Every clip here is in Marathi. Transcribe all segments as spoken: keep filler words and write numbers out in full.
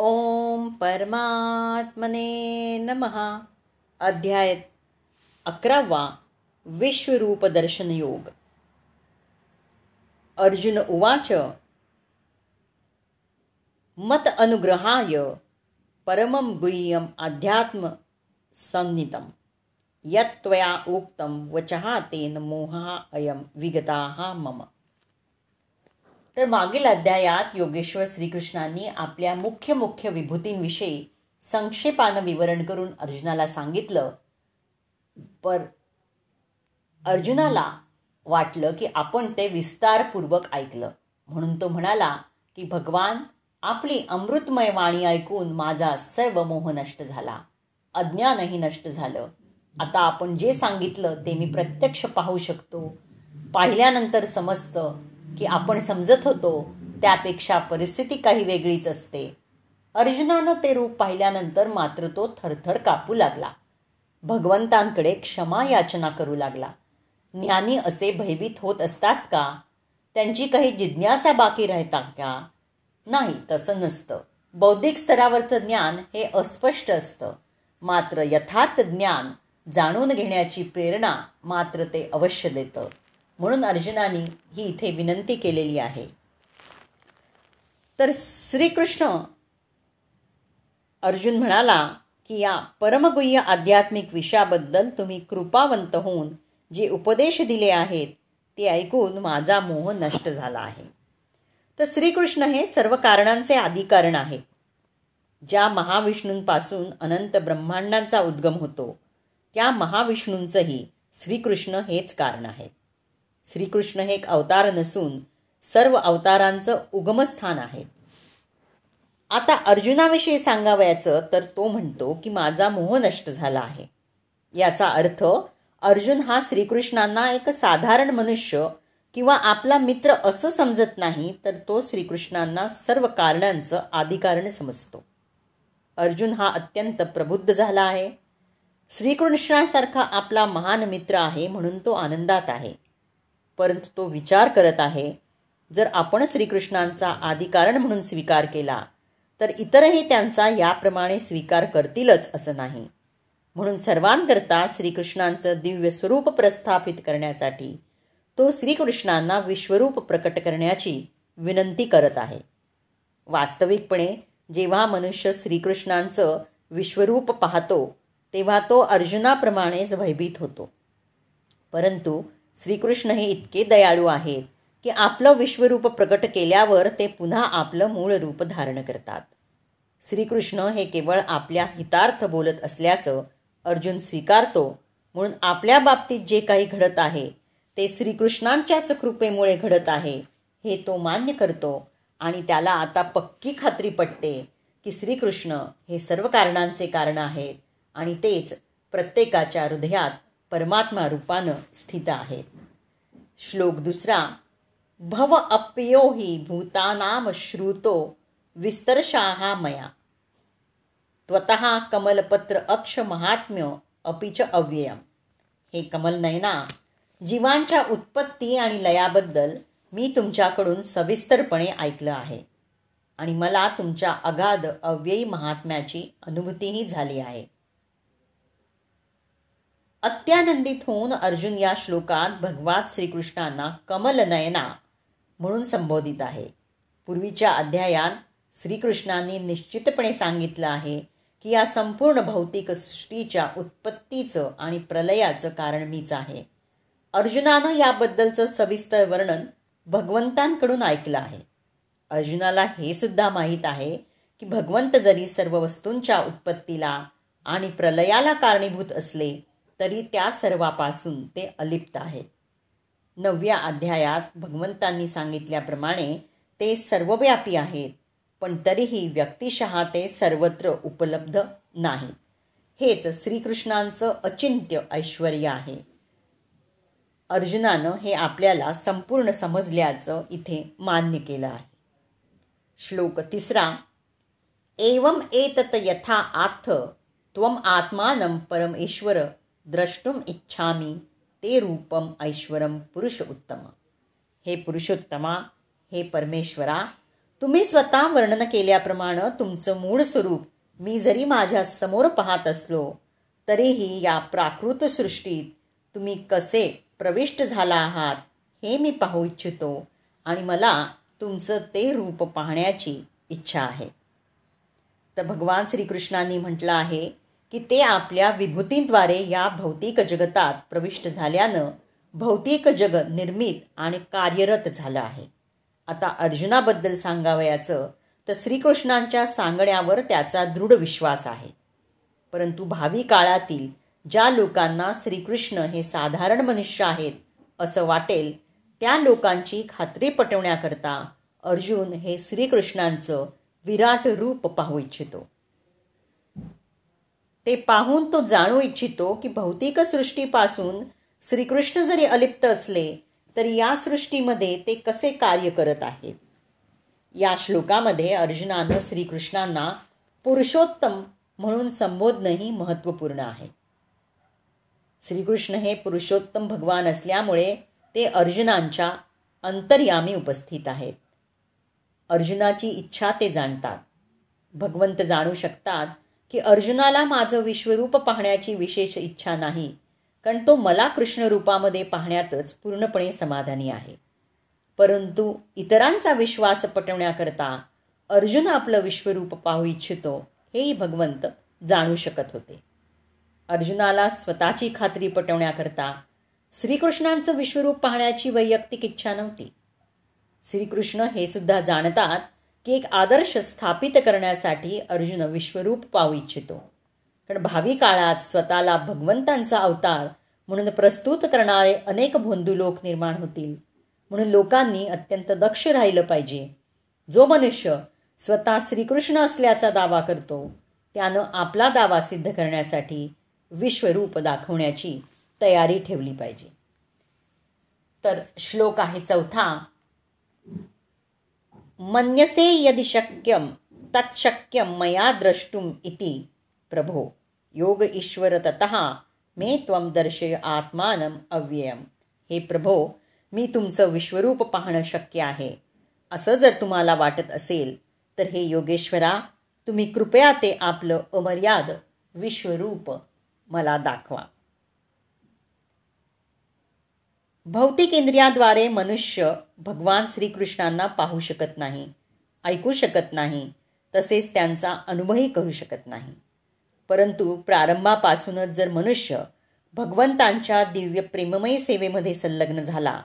ओम परमात्मने नमः. अध्याय अकरावा विश्वरूप दर्शन योग. अर्जुन उवाच मत अनुग्रहाय परमं गुह्यं आध्यात्म संनितं यत्त्वया उक्तं वचः तेन मोहः अयं विगताः मम. तर मागील अध्यायात योगेश्वर श्रीकृष्णांनी आपल्या मुख्य मुख्य विभूतींविषयी संक्षेपानं विवरण करून अर्जुनाला सांगितलं. पर अर्जुनाला वाटलं की आपण ते विस्तारपूर्वक ऐकलं, म्हणून तो म्हणाला की भगवान, आपली अमृतमय वाणी ऐकून माझा सर्व मोह नष्ट झाला, अज्ञानही नष्ट झालं. आता आपण जे सांगितलं ते मी प्रत्यक्ष पाहू शकतो. पाहिल्यानंतर समजतं की आपण समजत होतो त्यापेक्षा परिस्थिती काही वेगळीच असते. अर्जुनानं ते रूप पाहिल्यानंतर मात्र तो थरथर कापू लागला, भगवंतांकडे क्षमा याचना करू लागला. ज्ञानी असे भयभीत होत असतात का? त्यांची काही जिज्ञासा बाकी राहतात का? नाही, तसं नसतं. बौद्धिक स्तरावरचं ज्ञान हे अस्पष्ट असतं, मात्र यथार्थ ज्ञान जाणून घेण्याची प्रेरणा मात्र ते अवश्य देतं. म्हणून अर्जुनाने ही इथे विनंती केलेली आहे. तर श्रीकृष्ण अर्जुन म्हणाला की या परमगुह्य आध्यात्मिक विषयाबद्दल तुम्ही कृपावंत होऊन जे उपदेश दिले आहेत ते ऐकून माझा मोह नष्ट झाला आहे. तर श्रीकृष्ण हे सर्व कारणांचे आदिकारण आहे. ज्या महाविष्णूंपासून अनंत ब्रह्मांडांचा उद्गम होतो त्या महाविष्णूंचंही श्रीकृष्ण हेच कारण आहेत. श्रीकृष्ण हे एक अवतार नसून सर्व अवतारांचं उगमस्थान आहे. आता अर्जुनाविषयी सांगावयाचं तर तो म्हणतो की माझा मोह नष्ट झाला आहे. याचा अर्थ अर्जुन हा श्रीकृष्णांना एक साधारण मनुष्य किंवा आपला मित्र असं समजत नाही, तर तो श्रीकृष्णांना सर्व कारणांचं आदिकारण समजतो. अर्जुन हा अत्यंत प्रबुद्ध झाला आहे. श्रीकृष्णासारखा आपला महान मित्र आहे म्हणून तो आनंदात आहे, परंतु तो विचार करत आहे, जर आपण श्रीकृष्णांचा आदिकारण म्हणून स्वीकार केला तर इतरही त्यांचा याप्रमाणे स्वीकार करतीलच असं नाही. म्हणून सर्वांकरता श्रीकृष्णांचं दिव्य स्वरूप प्रस्थापित करण्यासाठी तो श्रीकृष्णांना विश्वरूप प्रकट करण्याची विनंती करत आहे. वास्तविकपणे जेव्हा मनुष्य श्रीकृष्णांचं विश्वरूप पाहतो तेव्हा तो अर्जुनाप्रमाणेच भयभीत होतो, परंतु श्रीकृष्ण हे इतके दयाळू आहेत की आपलं विश्वरूप प्रकट केल्यावर ते पुन्हा आपलं मूळ रूप धारण करतात. श्रीकृष्ण हे केवळ आपल्या हितार्थ बोलत असल्याचं अर्जुन स्वीकारतो, म्हणून आपल्या बाबतीत जे काही घडत आहे ते श्रीकृष्णांच्याच कृपेमुळे घडत आहे हे तो मान्य करतो. आणि त्याला आता पक्की खात्री पटते की श्रीकृष्ण हे सर्व कारणांचे कारण आहेत आणि तेच प्रत्येकाच्या हृदयात परमात्मा रूपानं स्थित आहेत. श्लोक दुसरा. भव अप्यो हि भूतानाम श्रुतो विस्तरशाः मया त्वतः कमलपत्र अक्ष महात्म्य अपिच अव्ययम. हे कमलनयना, जीवांच्या उत्पत्ती आणि लयाबद्दल मी तुमच्याकडून सविस्तरपणे ऐकलं आहे आणि मला तुमच्या अगाध अव्ययी महात्म्याची अनुभूतीही झाली आहे. अत्यानंदित होऊन अर्जुन या श्लोकात भगवान श्रीकृष्णांना कमलनयना म्हणून संबोधित आहे. पूर्वीच्या अध्यायात श्रीकृष्णांनी निश्चितपणे सांगितलं आहे की या संपूर्ण भौतिक सृष्टीच्या उत्पत्तीचं आणि प्रलयाचं कारण मीच आहे. अर्जुनानं याबद्दलचं सविस्तर वर्णन भगवंतांकडून ऐकलं आहे. अर्जुनाला हे सुद्धा माहीत आहे की भगवंत जरी सर्व वस्तूंच्या उत्पत्तीला आणि प्रलयाला कारणीभूत असले तरी त्या सर्वापासून ते अलिप्त आहेत. नवव्या अध्यायात भगवंतांनी सांगितल्याप्रमाणे ते सर्वव्यापी आहेत, पण तरीही व्यक्तिशः ते सर्वत्र उपलब्ध नाहीत. हेच श्रीकृष्णांचं अचिंत्य ऐश्वर्य आहे. अर्जुनानं हे आपल्याला संपूर्ण समजल्याचं इथे मान्य केलं आहे. श्लोक तिसरा. एवम एतत यथा आथ त्वम आत्मानं परमेश्वर द्रष्टुम इच्छामी ते रूपम ऐश्वरम पुरुष उत्तम. हे पुरुषोत्तमा, हे परमेश्वरा, तुम्ही स्वतः वर्णन केल्याप्रमाणे तुमचं मूळ स्वरूप मी जरी माझ्या समोर पाहत असलो तरीही या प्राकृत सृष्टीत तुम्ही कसे प्रविष्ट झाला आहात हे मी पाहू इच्छितो आणि मला तुमचं ते रूप पाहण्याची इच्छा आहे. तर भगवान श्रीकृष्णांनी म्हटलं आहे की ते आपल्या विभूतींद्वारे या भौतिक जगतात प्रविष्ट झाल्यानं भौतिक जग निर्मित आणि कार्यरत झालं आहे. आता अर्जुनाबद्दल सांगावयाचं तर श्रीकृष्णांच्या सांगण्यावर त्याचा दृढ विश्वास आहे, परंतु भावी काळातील ज्या लोकांना श्रीकृष्ण हे साधारण मनुष्य आहेत असं वाटेल त्या लोकांची खात्री पटवण्याकरता अर्जुन हे श्रीकृष्णांचं विराट रूप पाहू इच्छितो. ते पाहून तो जाणू इच्छितो की भौतिक सृष्टीपासून श्रीकृष्ण जरी अलिप्त असले तरी या सृष्टीमध्ये ते कसे कार्य करत आहेत. या श्लोकामध्ये अर्जुनानं श्रीकृष्णांना पुरुषोत्तम म्हणून संबोधणंही महत्त्वपूर्ण आहे. श्रीकृष्ण हे पुरुषोत्तम भगवान असल्यामुळे ते अर्जुनांच्या अंतर्यामी उपस्थित आहेत. अर्जुनाची इच्छा ते जाणतात. भगवंत जाणू शकतात की अर्जुनाला माझं विश्वरूप पाहण्याची विशेष इच्छा नाही, कारण तो मला कृष्णरूपामध्ये पाहण्यातच पूर्णपणे समाधानी आहे. परंतु इतरांचा विश्वास पटवण्याकरता अर्जुन आपलं विश्वरूप पाहू इच्छितो हेही भगवंत जाणू शकत होते. अर्जुनाला स्वतःची खात्री पटवण्याकरता श्रीकृष्णांचं विश्वरूप पाहण्याची वैयक्तिक इच्छा नव्हती. श्रीकृष्ण हे सुद्धा जाणतात की एक आदर्श स्थापित करण्यासाठी अर्जुन विश्वरूप पाहू इच्छितो, कारण भावी काळात स्वतःला भगवंतांचा अवतार म्हणून प्रस्तुत करणारे अनेक भोंदू लोक निर्माण होतील. म्हणून लोकांनी अत्यंत दक्ष राहिलं पाहिजे. जो मनुष्य स्वतः श्रीकृष्ण असल्याचा दावा करतो त्यानं आपला दावा सिद्ध करण्यासाठी विश्वरूप दाखवण्याची तयारी ठेवली पाहिजे. तर श्लोक आहे चौथा. मन्यसे यदि शक्यम तत्शक्यम मया द्रष्टुम इति प्रभो योग ईश्वर ततः मे त्वं दर्शय आत्मानं अव्ययम. हे प्रभो, मी तुमचं विश्वरूप पाहणं शक्य आहे असं जर तुम्हाला वाटत असेल तर हे योगेश्वरा, तुम्ही कृपया ते आपलं अमर्याद विश्वरूप मला दाखवा. भौतिक इंद्रियाद्वारे मनुष्य भगवान श्रीकृष्णांना पाहू शकत नाही, ऐकू शकत नाही, तसेच त्यांचा अनुभवही करू शकत नाही. परंतु प्रारंभापासूनच जर मनुष्य भगवंतांच्या दिव्य प्रेममयी सेवेमध्ये संलग्न झाला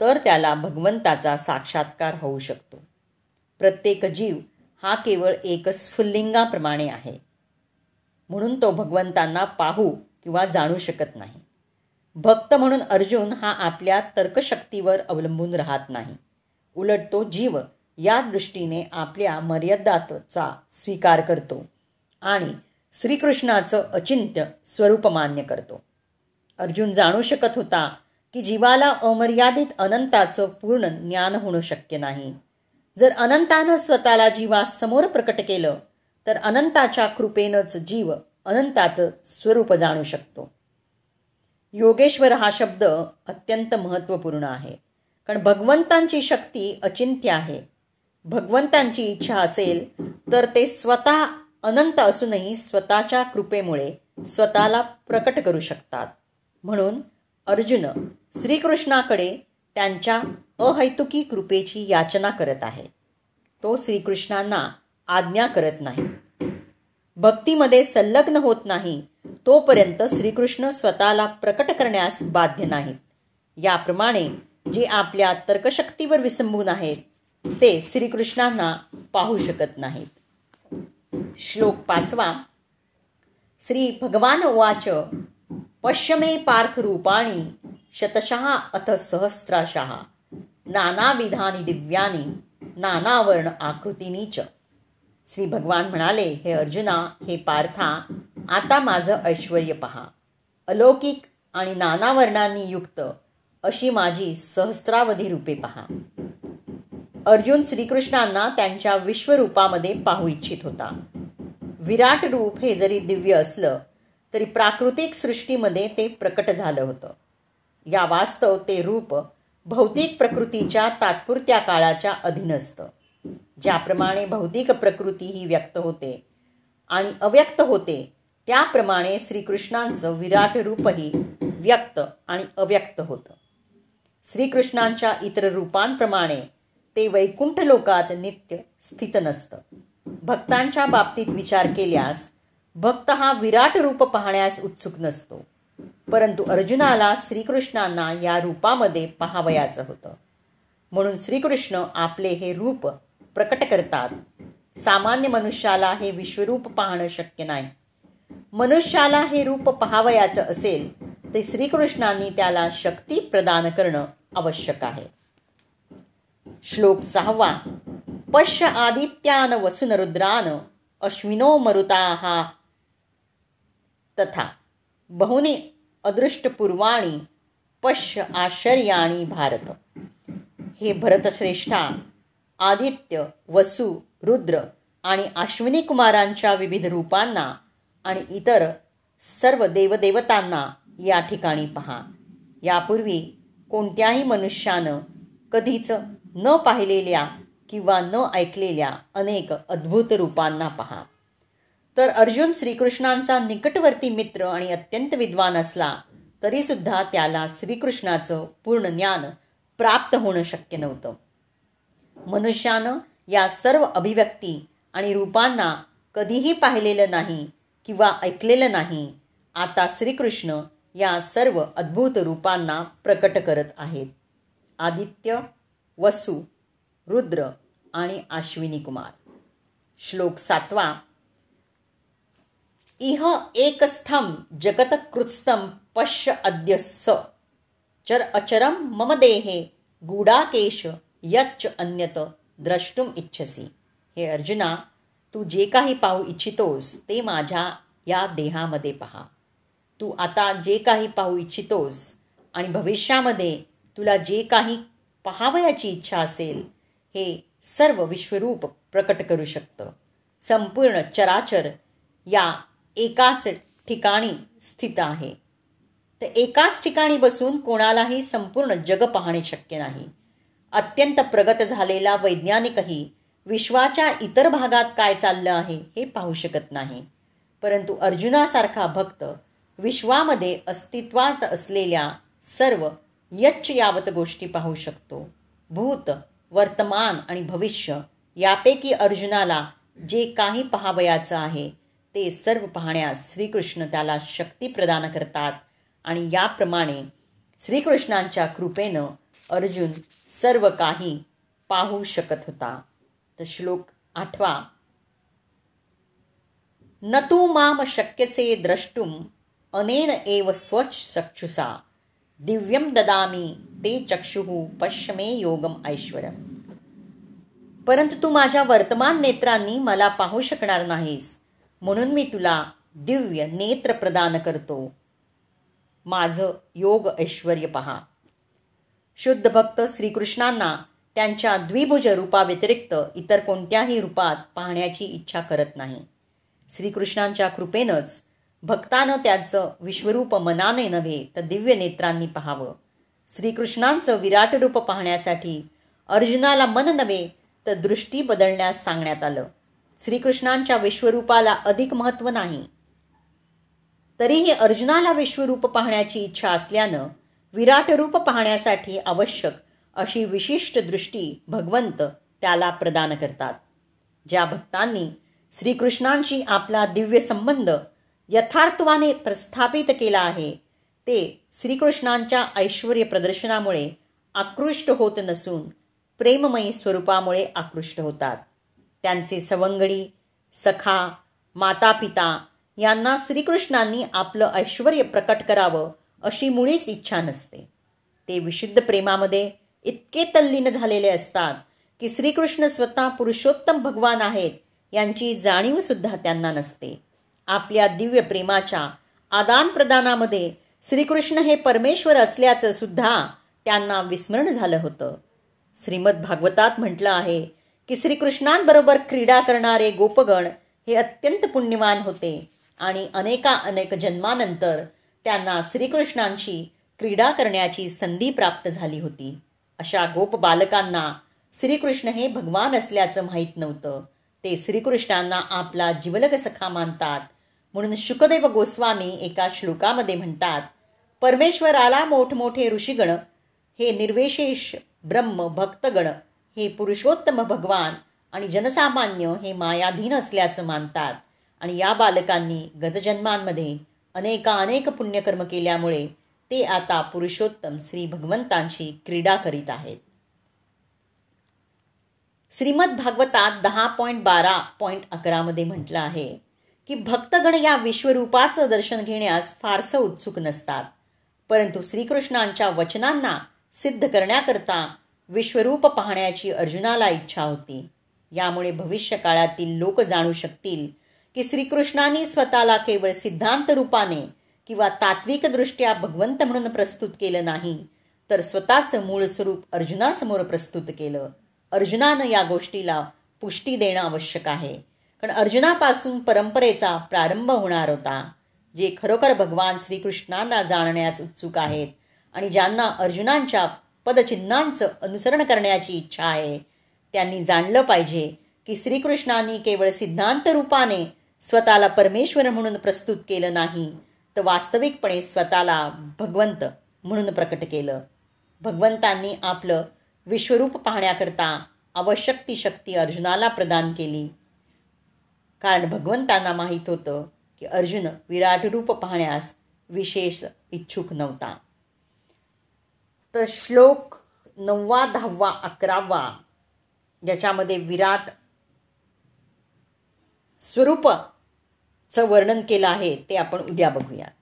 तर त्याला भगवंताचा साक्षात्कार होऊ शकतो. प्रत्येक जीव हा केवळ एक स्फुल्लिंगाप्रमाणे आहे, म्हणून तो भगवंतांना पाहू किंवा जाणू शकत नाही. भक्त म्हणून अर्जुन हा आपल्या तर्कशक्तीवर अवलंबून राहत नाही, उलट तो जीव या दृष्टीने आपल्या मर्यादाचा स्वीकार करतो आणि श्रीकृष्णाचं अचिंत्य स्वरूप मान्य करतो. अर्जुन जाणू शकत होता की जीवाला अमर्यादित अनंताचं पूर्ण ज्ञान होणं शक्य नाही. जर अनंतानं स्वतःला जीवासमोर प्रकट केलं तर अनंताच्या कृपेनंच जीव अनंताचं स्वरूप जाणू शकतो. योगेश्वर हा शब्द अत्यंत महत्त्वपूर्ण आहे, कारण भगवंतांची शक्ती अचिंत्य आहे. भगवंतांची इच्छा असेल तर ते स्वतः अनंत असूनही स्वतःच्या कृपेमुळे स्वतःला प्रकट करू शकतात. म्हणून अर्जुन श्रीकृष्णाकडे त्यांच्या अहैतुकी कृपेची याचना करत आहे. तो श्रीकृष्णांना आज्ञा करत नाही. भक्तीमध्ये संलग्न होत नाही तोपर्यंत श्रीकृष्ण स्वतःला प्रकट करण्यास बाध्य नाहीत. याप्रमाणे जे आपल्या तर्कशक्तीवर विसंबून आहेत ते श्रीकृष्णांना पाहू शकत नाहीत. श्लोक पाचवा. श्री भगवान उवाच पश्यमे पार्थ रूपाणी शतशः अथ सहस्राशः नानाविधानी दिव्यानी नानावर्ण आकृतीनी च. श्री भगवान म्हणाले, हे अर्जुना, हे पार्था, आता माझं ऐश्वर्य पहा. अलौकिक आणि नानावर्णांनी युक्त अशी माझी सहस्रावधी रूपे पहा. अर्जुन श्रीकृष्णांना त्यांच्या विश्वरूपामध्ये पाहू इच्छित होता. विराट रूप हे जरी दिव्य असलं तरी प्राकृतिक सृष्टीमध्ये ते प्रकट झालं होतं. या वास्तव ते रूप भौतिक प्रकृतीच्या तात्पुरत्या काळाच्या अधीन असतं. ज्याप्रमाणे भौतिक प्रकृती ही व्यक्त होते आणि अव्यक्त होते, त्याप्रमाणे श्रीकृष्णांचं विराट रूपही व्यक्त आणि अव्यक्त होतं. श्रीकृष्णांच्या इतर रूपांप्रमाणे ते वैकुंठ लोकात नित्य स्थित नसतं. भक्तांच्या बाबतीत विचार केल्यास भक्त हा विराट रूप पाहण्यास उत्सुक नसतो, परंतु अर्जुनाला श्रीकृष्णांना या रूपामध्ये पाहावयाचं होतं. म्हणून श्रीकृष्ण आपले हे रूप प्रकट करतात. सामान्य मनुष्याला हे विश्वरूप पाहणं शक्य नाही. मनुष्याला हे रूप पाहावयाचं असेल तर श्रीकृष्णांनी त्याला शक्ती प्रदान करणं आवश्यक आहे. श्लोक सहावा. पश्य आदित्यान वसुनरुद्रान अश्विनो मरुताः तथा बहुनी अदृष्टपूर्वाणी पश्य आश्चर्याणी भारत. हे भरतश्रेष्ठा, आदित्य, वसु, रुद्र आणि अश्विनी कुमारांच्या विविध रूपांना आणि इतर सर्व देवदेवतांना या ठिकाणी पहा. यापूर्वी कोणत्याही मनुष्यानं कधीच न पाहिलेल्या किंवा न ऐकलेल्या अनेक अद्भुत रूपांना पहा. तर अर्जुन श्रीकृष्णांचा निकटवर्ती मित्र आणि अत्यंत विद्वान असला तरीसुद्धा त्याला श्रीकृष्णाचं पूर्ण ज्ञान प्राप्त होणं शक्य नव्हतं. मनुष्यानं या सर्व अभिव्यक्ती आणि रूपांना कधीही पाहिलेलं नाही किंवा ऐकलेलं नाही. आता श्रीकृष्ण या सर्व अद्भुत रूपांना प्रकट करत आहेत. आदित्य, वसु, रुद्र आणि अश्विनी कुमार. श्लोक सातवा. इह एकस्थम जगतकृत्स्थम पश्य अद्य स चर अचरम मम देहे गूढाकेश यच्च अन्यत द्रष्टुम इच्छसी. हे अर्जुना, तू जे काही पाहू इच्छितोस ते माझ्या या देहामध्ये पहा. तू आता जे काही पाहू इच्छितोस आणि भविष्यामध्ये तुला जे काही पाहावयाची इच्छा असेल हे सर्व विश्वरूप प्रकट करू शकतं. संपूर्ण चराचर या एकाच ठिकाणी स्थित आहे. तर एकाच ठिकाणी बसून कोणालाही संपूर्ण जग पाहणे शक्य नाही. अत्यंत प्रगत झालेला वैज्ञानिकही विश्वाच्या इतर भागात काय चाललं आहे हे पाहू शकत नाही. परंतु अर्जुनासारखा भक्त विश्वामध्ये अस्तित्वात असलेल्या सर्व यच्च यावत गोष्टी पाहू शकतो. भूत, वर्तमान आणि भविष्य यापैकी अर्जुनाला जे काही पाहावयाचं आहे ते सर्व पाहण्यास श्रीकृष्ण त्याला शक्ती प्रदान करतात आणि याप्रमाणे श्रीकृष्णांच्या कृपेनं अर्जुन सर्व काही पाहू शकत होता. तर श्लोक आठवा. न तू माम शक्यसे द्रष्टुम अनेन एव स्वचक्षुषा दिव्यम ददामी ते चक्षुः पश्यमे योगम ऐश्वरम. परंतु तू माझ्या वर्तमान नेत्रांनी मला पाहू शकणार नाहीस, म्हणून मी तुला दिव्य नेत्र प्रदान करतो. माझं योग ऐश्वर्य पहा. शुद्ध भक्त श्रीकृष्णांना त्यांच्या द्विभुज रूपाव्यतिरिक्त इतर कोणत्याही रूपात पाहण्याची इच्छा करत नाही. श्रीकृष्णांच्या कृपेनंच भक्तानं त्याचं विश्वरूप मनाने नव्हे तर दिव्य नेत्रांनी पाहावं. श्रीकृष्णांचं विराट रूप पाहण्यासाठी अर्जुनाला मन नव्हे तर दृष्टी बदलण्यास सांगण्यात आलं. श्रीकृष्णांच्या विश्वरूपाला अधिक महत्त्व नाही. तरीही अर्जुनाला विश्वरूप पाहण्याची इच्छा असल्यानं विराट रूप पाहण्यासाठी आवश्यक अशी विशिष्ट दृष्टी भगवंत त्याला प्रदान करतात. ज्या भक्तांनी श्रीकृष्णांशी आपला दिव्य संबंध यथार्थवाने प्रस्थापित केला आहे ते श्रीकृष्णांच्या ऐश्वर्य प्रदर्शनामुळे आकृष्ट होत नसून प्रेममयी स्वरूपामुळे आकृष्ट होतात. त्यांचे सवंगडी, सखा, मातापिता यांना श्रीकृष्णांनी आपलं ऐश्वर्य प्रकट करावं अशी मुळीच इच्छा नसते. ते विशुद्ध प्रेमामध्ये इतके तल्लीन झालेले असतात की श्रीकृष्ण स्वतः पुरुषोत्तम भगवान आहेत यांची जाणीवसुद्धा त्यांना नसते. आपल्या दिव्य प्रेमाच्या आदानप्रदानामध्ये श्रीकृष्ण हे परमेश्वर असल्याचं सुद्धा त्यांना विस्मरण झालं होतं. श्रीमद भागवतात म्हटलं आहे की श्रीकृष्णांबरोबर क्रीडा करणारे गोपगण हे अत्यंत पुण्यवान होते आणि अनेका अनेक जन्मानंतर त्यांना श्रीकृष्णांशी क्रीडा करण्याची संधी प्राप्त झाली होती. अशा गोप बालकांना श्रीकृष्ण हे भगवान असल्याचं माहीत नव्हतं. ते श्रीकृष्णांना आपला जिवलग सखा मानतात. म्हणून शुकदेव गोस्वामी एका श्लोकामध्ये म्हणतात, परमेश्वराला मोठमोठे ऋषिगण, हे निर्विशेष ब्रह्म भक्तगण, हे पुरुषोत्तम भगवान आणि जनसामान्य हे मायाधीन असल्याचं मानतात. आणि या बालकांनी गतजन्मांमध्ये अनेकानेक पुण्यकर्म केल्यामुळे ते आता पुरुषोत्तम श्री भगवंतांशी क्रीडा करीत आहेत. श्रीमद भागवतात दहा पॉईंट बारा पॉईंट अकरामध्ये म्हटलं आहे की भक्तगण या विश्वरूपाचं दर्शन घेण्यास फारसं उत्सुक नसतात, परंतु श्रीकृष्णांच्या वचनांना सिद्ध करण्याकरता विश्वरूप पाहण्याची अर्जुनाला इच्छा होती. यामुळे भविष्यकाळातील लोक जाणू शकतील की श्रीकृष्णांनी स्वतःला केवळ सिद्धांत रूपाने किंवा तात्विकदृष्ट्या भगवंत म्हणून प्रस्तुत केलं नाही, तर स्वतःचं मूळ स्वरूप अर्जुनासमोर प्रस्तुत केलं. अर्जुनानं या गोष्टीला पुष्टी देणं आवश्यक आहे, कारण अर्जुनापासून परंपरेचा प्रारंभ होणार होता. जे खरोखर भगवान श्रीकृष्णांना जाणण्यास उत्सुक आहेत आणि ज्यांना अर्जुनांच्या पदचिन्हांचं अनुसरण करण्याची इच्छा आहे, त्यांनी जाणलं पाहिजे की श्रीकृष्णांनी केवळ सिद्धांत रूपाने स्वतःला परमेश्वर म्हणून प्रस्तुत केलं नाही, तर वास्तविकपणे स्वतःला भगवंत म्हणून प्रकट केलं. भगवंतांनी आपलं विश्वरूप पाहण्याकरता आवश्यक ती शक्ती अर्जुनाला प्रदान केली, कारण भगवंतांना माहीत होतं की अर्जुन विराटरूप पाहण्यास विशेष इच्छुक नव्हता. तर श्लोक नववा दहावा अकरावा ज्याच्यामध्ये विराट स्वरूपचं वर्णन केलं आहे ते आपण उद्या बघूया.